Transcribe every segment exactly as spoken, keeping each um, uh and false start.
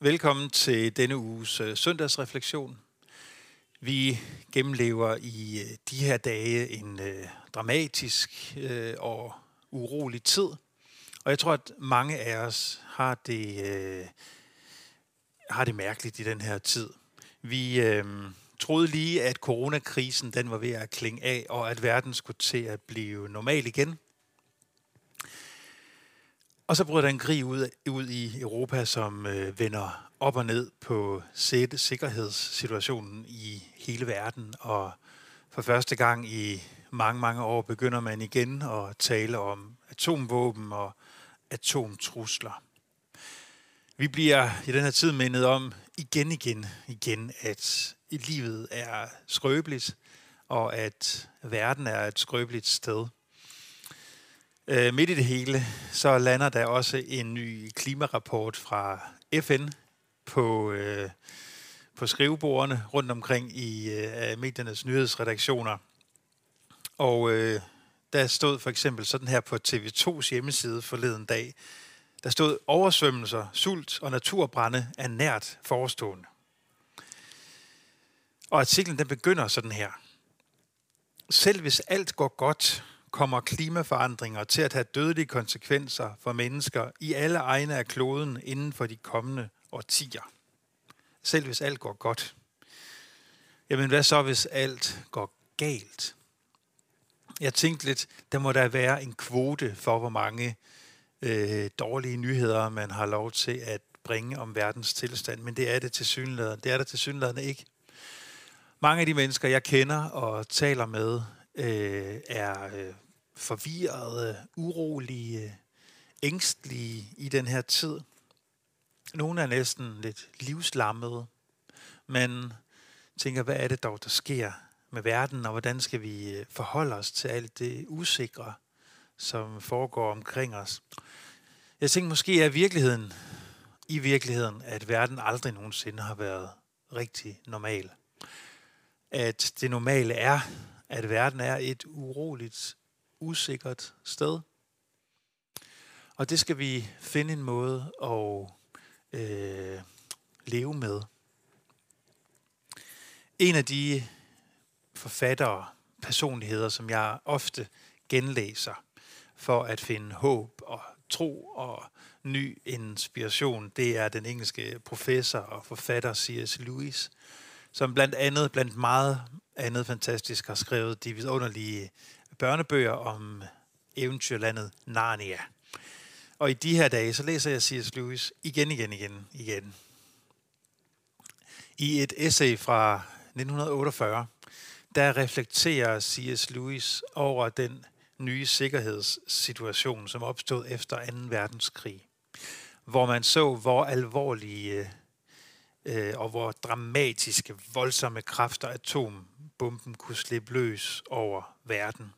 Velkommen til denne uges søndagsreflektion. Vi gennemlever i de her dage en dramatisk og urolig tid. Og jeg tror, at mange af os har det, har det mærkeligt i den her tid. Vi troede lige, at coronakrisen den var ved at klinge af, og at verden skulle til at blive normal igen. Og så bryder der en krig ud, ud i Europa, som øh, vender op og ned på sæt, sikkerhedssituationen i hele verden. Og for første gang i mange, mange år begynder man igen at tale om atomvåben og atomtrusler. Vi bliver i den her tid mindet om igen, igen, igen, at livet er skrøbeligt, og at verden er et skrøbeligt sted. Midt i det hele, så lander der også en ny klimarapport fra F N på, øh, på skrivebordene rundt omkring i øh, mediernes nyhedsredaktioner. Og øh, der stod for eksempel sådan her på T V to's hjemmeside forleden dag, der stod oversvømmelser, sult og naturbrande er nært forestående. Og artiklen den begynder sådan her. Selv hvis alt går godt, kommer klimaforandringer til at have dødelige konsekvenser for mennesker i alle egne af kloden inden for de kommende årtier. Selv hvis alt går godt. Jamen hvad så, hvis alt går galt? Jeg tænkte lidt, der må der være en kvote for, hvor mange øh, dårlige nyheder, man har lov til at bringe om verdens tilstand. Men det er det tilsyneladende. Det er der tilsyneladende ikke. Mange af de mennesker, jeg kender og taler med, øh, er... Øh, forvirrede, urolige, ængstlige i den her tid. Nogle er næsten lidt livslammede. Man tænker, hvad er det dog, der sker med verden, og hvordan skal vi forholde os til alt det usikre, som foregår omkring os. Jeg tænker, måske er virkeligheden, i virkeligheden, at verden aldrig nogensinde har været rigtig normal. At det normale er, at verden er et uroligt, usikkert sted. Og det skal vi finde en måde at øh, leve med. En af de forfattere, personligheder, som jeg ofte genlæser for at finde håb og tro og ny inspiration, det er den engelske professor og forfatter C S Lewis, som blandt andet, blandt meget andet fantastisk har skrevet de vidunderlige børnebøger om eventyrlandet Narnia. Og i de her dage, så læser jeg C S. Lewis igen, igen, igen, igen. I et essay fra nitten otteogfyrre, der reflekterer C S. Lewis over den nye sikkerhedssituation, som opstod efter anden verdenskrig, hvor man så, hvor alvorlige øh, og hvor dramatiske, voldsomme kræfter atombomben kunne slippe løs over verden.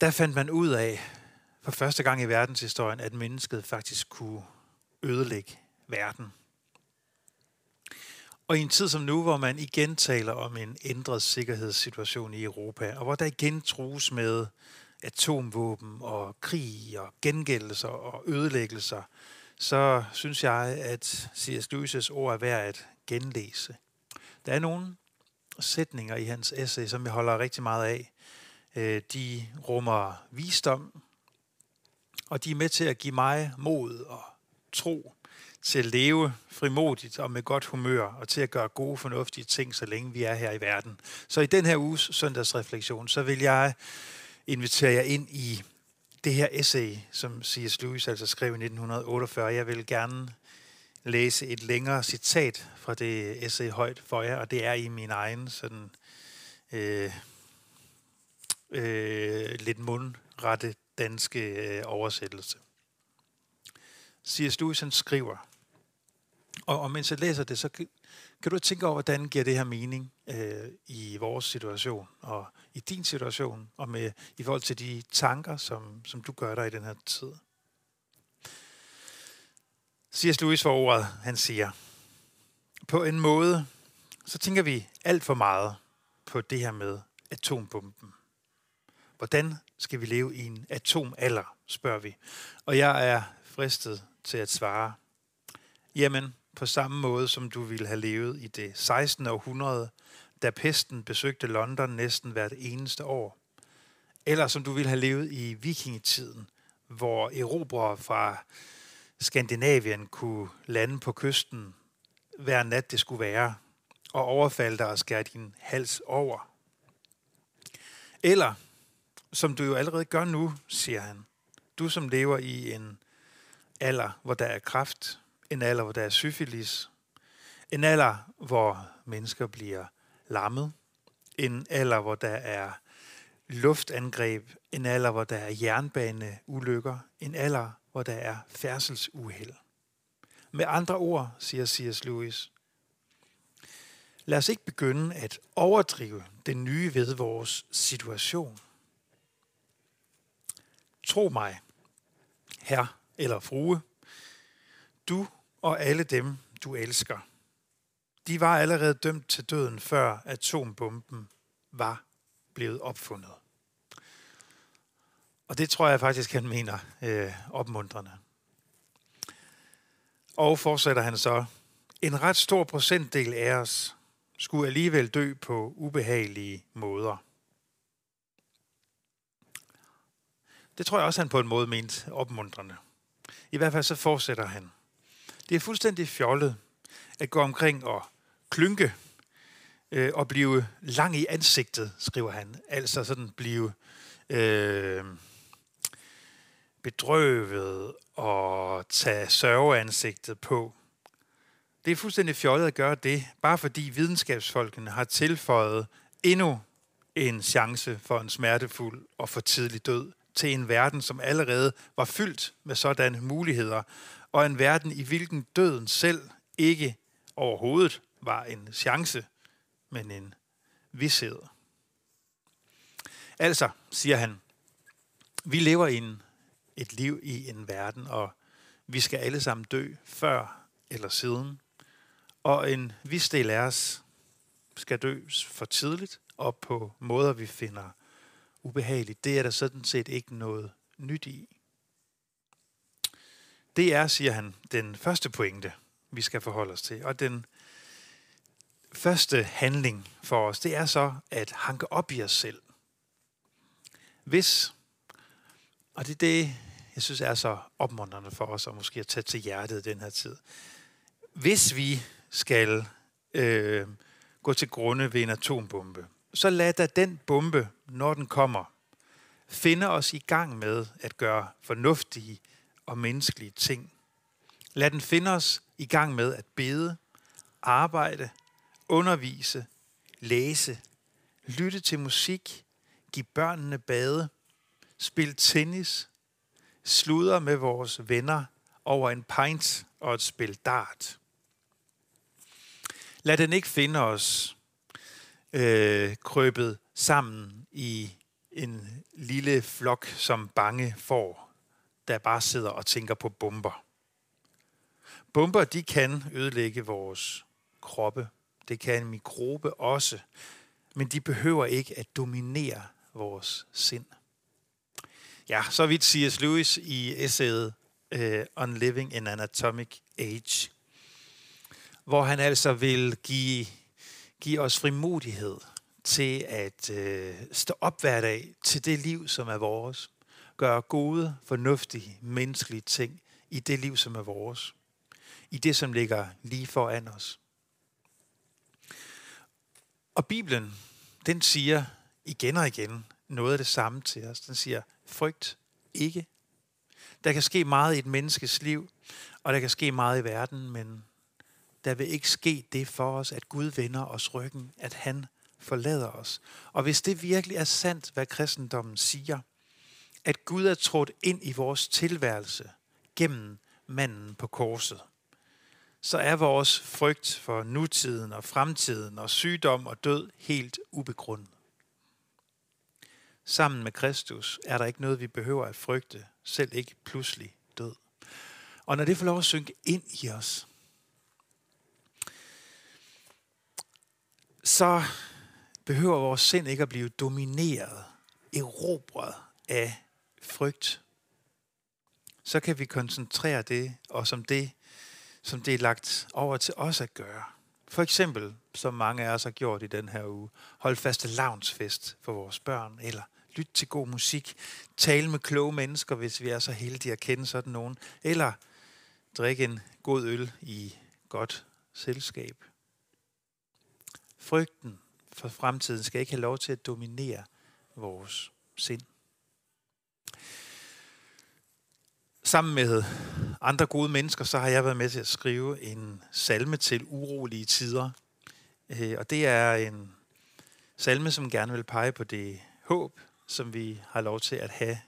Der fandt man ud af, for første gang i verdenshistorien, at mennesket faktisk kunne ødelægge verden. Og i en tid som nu, hvor man igen taler om en ændret sikkerhedssituation i Europa, og hvor der igen trues med atomvåben og krig og gengældelser og ødelæggelser, så synes jeg, at C S. Lewis' ord er værd at genlæse. Der er nogle sætninger i hans essay, som jeg holder rigtig meget af. De rummer visdom, og de er med til at give mig mod og tro til at leve frimodigt og med godt humør, og til at gøre gode, fornuftige ting, så længe vi er her i verden. Så i den her uges søndagsreflektion, så vil jeg invitere jer ind i det her essay, som C S. Lewis altså skrev i nitten otteogfyrre. Jeg vil gerne læse et længere citat fra det essay højt for jer, og det er i min egen sådan... Øh, Øh, lidt mundrette danske øh, oversættelse. C S. Lewis skriver, og, og mens jeg læser det, så kan, kan du tænke over, hvordan giver det her mening øh, i vores situation, og i din situation, og med, i forhold til de tanker, som, som du gør dig i den her tid. C S. Lewis for ordet, han siger, på en måde, så tænker vi alt for meget på det her med atombomben. Hvordan skal vi leve i en atomalder, spørger vi. Og jeg er fristet til at svare. Jamen, på samme måde som du ville have levet i det sekstende århundrede, da pesten besøgte London næsten hvert eneste år. Eller som du ville have levet i vikingetiden, hvor erobrere fra Skandinavien kunne lande på kysten hver nat det skulle være, og overfalde dig og skære din hals over. Eller, som du jo allerede gør nu, siger han, du som lever i en alder, hvor der er kræft, en alder, hvor der er syfilis, en alder, hvor mennesker bliver lammet, en alder, hvor der er luftangreb, en alder, hvor der er jernbaneulykker, en alder, hvor der er færdselsuheld. Med andre ord, siger C S. Lewis, lad os ikke begynde at overdrive det nye ved vores situation. Tro mig, herre eller frue, du og alle dem, du elsker, de var allerede dømt til døden, før atombomben var blevet opfundet. Og det tror jeg faktisk, han mener øh, opmuntrende. Og fortsætter han så, en ret stor procentdel af os skulle alligevel dø på ubehagelige måder. Det tror jeg også, han på en måde mente opmuntrende. I hvert fald så fortsætter han. Det er fuldstændig fjollet at gå omkring og klynke øh, og blive lang i ansigtet, skriver han. Altså sådan blive øh, bedrøvet og tage sørgeansigtet på. Det er fuldstændig fjollet at gøre det, bare fordi videnskabsfolkene har tilføjet endnu en chance for en smertefuld og for tidlig død til en verden, som allerede var fyldt med sådanne muligheder, og en verden, i hvilken døden selv ikke overhovedet var en chance, men en vished. Altså, siger han, vi lever i en, et liv i en verden, og vi skal alle sammen dø før eller siden, og en vis del af os skal dø for tidligt, og på måder, vi finder ubehageligt. Det er der sådan set ikke noget nyt i. Det er, siger han, den første pointe, vi skal forholde os til. Og den første handling for os, det er så at hanke op i os selv. Hvis, og det er det, jeg synes er så opmuntrende for os, og måske at tage til hjertet den her tid. Hvis vi skal øh, gå til grunde ved en atombombe, så lad da den bombe, når den kommer, finde os i gang med at gøre fornuftige og menneskelige ting. Lad den finde os i gang med at bede, arbejde, undervise, læse, lytte til musik, give børnene bade, spille tennis, sludre med vores venner over en pint og et spil dart. Lad den ikke finde os øh, krøbet sammen i en lille flok, som bange får, der bare sidder og tænker på bomber. Bomber, de kan ødelægge vores kroppe. Det kan en mikrobe også. Men de behøver ikke at dominere vores sind. Ja, så vidt C S. Lewis i essayet uh, On Living in an Atomic Age. Hvor han altså vil give, give os frimodighed til at øh, stå op hver dag til det liv, som er vores. Gøre gode, fornuftige, menneskelige ting i det liv, som er vores. I det, som ligger lige foran os. Og Bibelen, den siger igen og igen noget af det samme til os. Den siger, frygt ikke. Der kan ske meget i et menneskes liv, og der kan ske meget i verden, men der vil ikke ske det for os, at Gud vender os ryggen, at han forlader os. Og hvis det virkelig er sandt, hvad kristendommen siger, at Gud er trådt ind i vores tilværelse gennem manden på korset, så er vores frygt for nutiden og fremtiden og sygdom og død helt ubegrundet. Sammen med Kristus er der ikke noget, vi behøver at frygte, selv ikke pludselig død. Og når det får lov at synke ind i os, så behøver vores sind ikke at blive domineret, erobret af frygt. Så kan vi koncentrere det, og som det, som det er lagt over til os at gøre. For eksempel, som mange af os har gjort i den her uge, hold fastelavnsfest for vores børn, eller lyt til god musik, tale med kloge mennesker, hvis vi er så heldige at kende sådan nogen, eller drikke en god øl i godt selskab. Frygten for fremtiden skal ikke have lov til at dominere vores sind. Sammen med andre gode mennesker, så har jeg været med til at skrive en salme til urolige tider. Og det er en salme, som gerne vil pege på det håb, som vi har lov til at have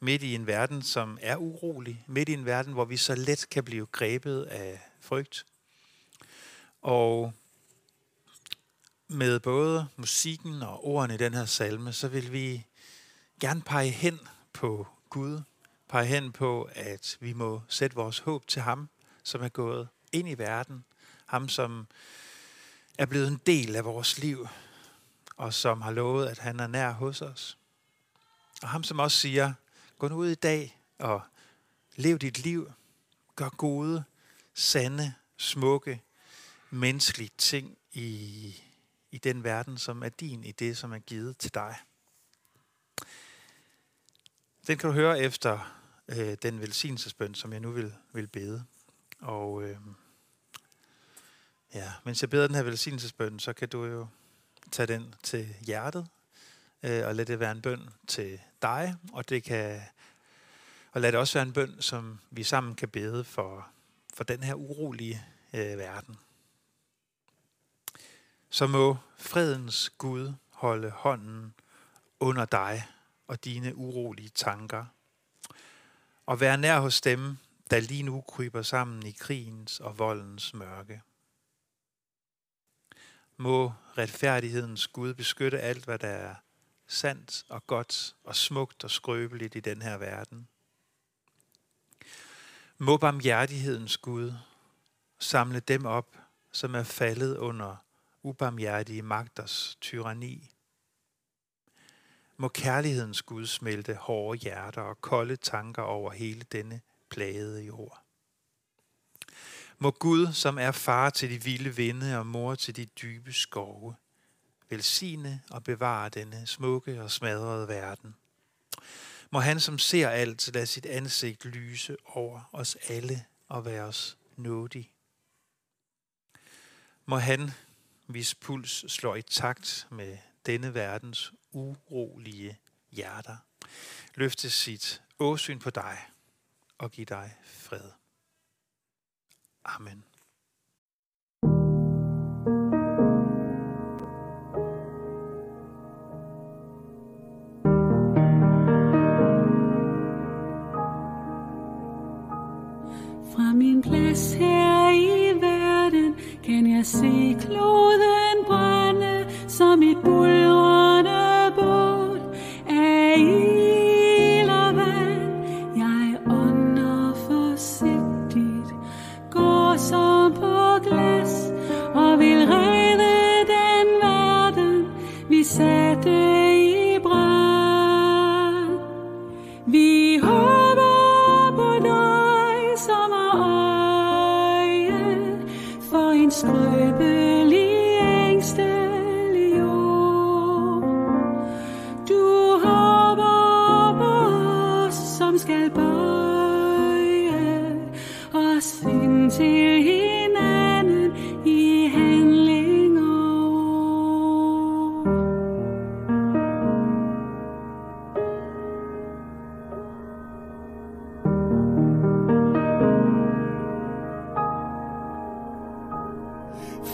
midt i en verden, som er urolig. Midt i en verden, hvor vi så let kan blive grebet af frygt. Og med både musikken og ordene i den her salme, så vil vi gerne pege hen på Gud. Pege hen på, at vi må sætte vores håb til ham, som er gået ind i verden. Ham, som er blevet en del af vores liv, og som har lovet, at han er nær hos os. Og ham, som også siger, gå nu ud i dag og lev dit liv. Gør gode, sande, smukke, menneskelige ting i, i den verden, som er din, i det, som er givet til dig. Den kan du høre efter øh, den velsignelsesbøn, som jeg nu vil, vil bede. Og øh, ja, mens jeg beder den her velsignelsesbøn, så kan du jo tage den til hjertet, øh, og lad det være en bøn til dig, og det kan og lad det også være en bøn, som vi sammen kan bede for, for den her urolige øh, verden. Så må fredens Gud holde hånden under dig og dine urolige tanker, og være nær hos dem, der lige nu kryber sammen i krigens og voldens mørke. Må retfærdighedens Gud beskytte alt, hvad der er sandt og godt og smukt og skrøbeligt i den her verden. Må barmhjertighedens Gud samle dem op, som er faldet under ubarmhjertige magters tyranni. Må kærlighedens Gud smelte hårde hjerter og kolde tanker over hele denne plagede jord. Må Gud, som er far til de vilde vinde og mor til de dybe skove, velsigne og bevare denne smukke og smadrede verden. Må han, som ser alt, lade sit ansigt lyse over os alle og være os nådig. Må han, hvis puls slår i takt med denne verdens urolige hjerter, løfte sit åsyn på dig og give dig fred. Amen. Fra min plads her i verden kan jeg se kloden brænde som et bulrende.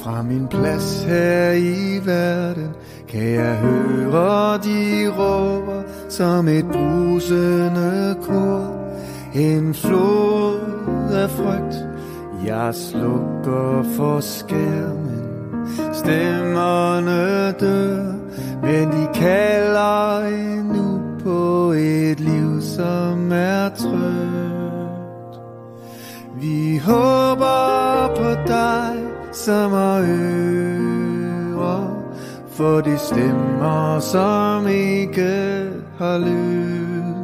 Fra min plads her i verden kan jeg høre de råber som et brusende kor. En flod af frygt, jeg slukker for skærmen. Stemmerne dør, men de kalder endnu på et liv som er trødt. Vi håber på dig, som har ører for de stemmer, som ikke har lyd.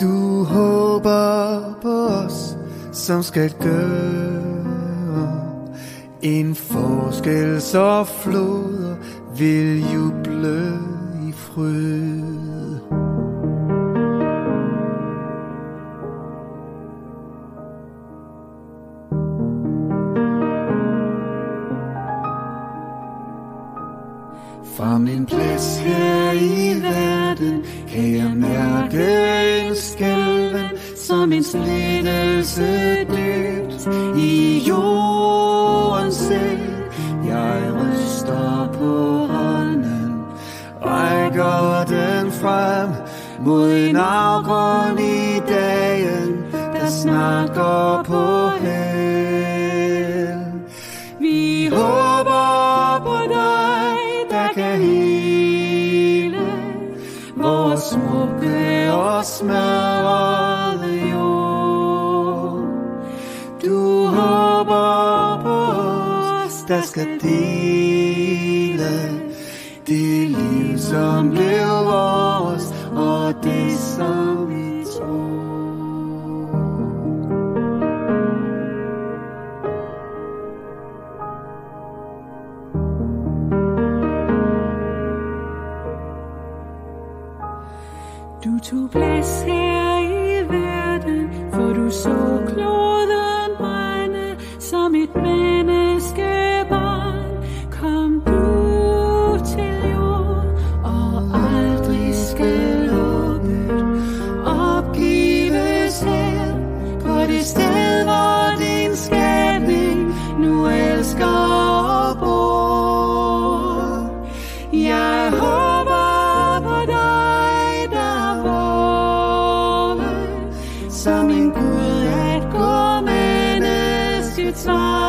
Du håber på os, som skal gøre en forskel, så floder vil juble i fryd. Fra min plads her i verden kan jeg mærke en skælven, som en splittelse dybt i jorden selv. Jeg ryster på hånden, rækker den frem mod en afgrund i dagen, der snart går på hel. Vi håber på dig, der kan hele vores smukke og smadrede jord. Du håber på os, der skal dele det liv, som blev vores, og det, som vi tror. Du tog plads her i verden, for du så kloden brænde, som et menneskebarn kom du til jord, og aldrig skal håbet opgives her, på det sted, hvor din skabning nu elsker og bor. Jeg som en Gud at gå mennesket svar.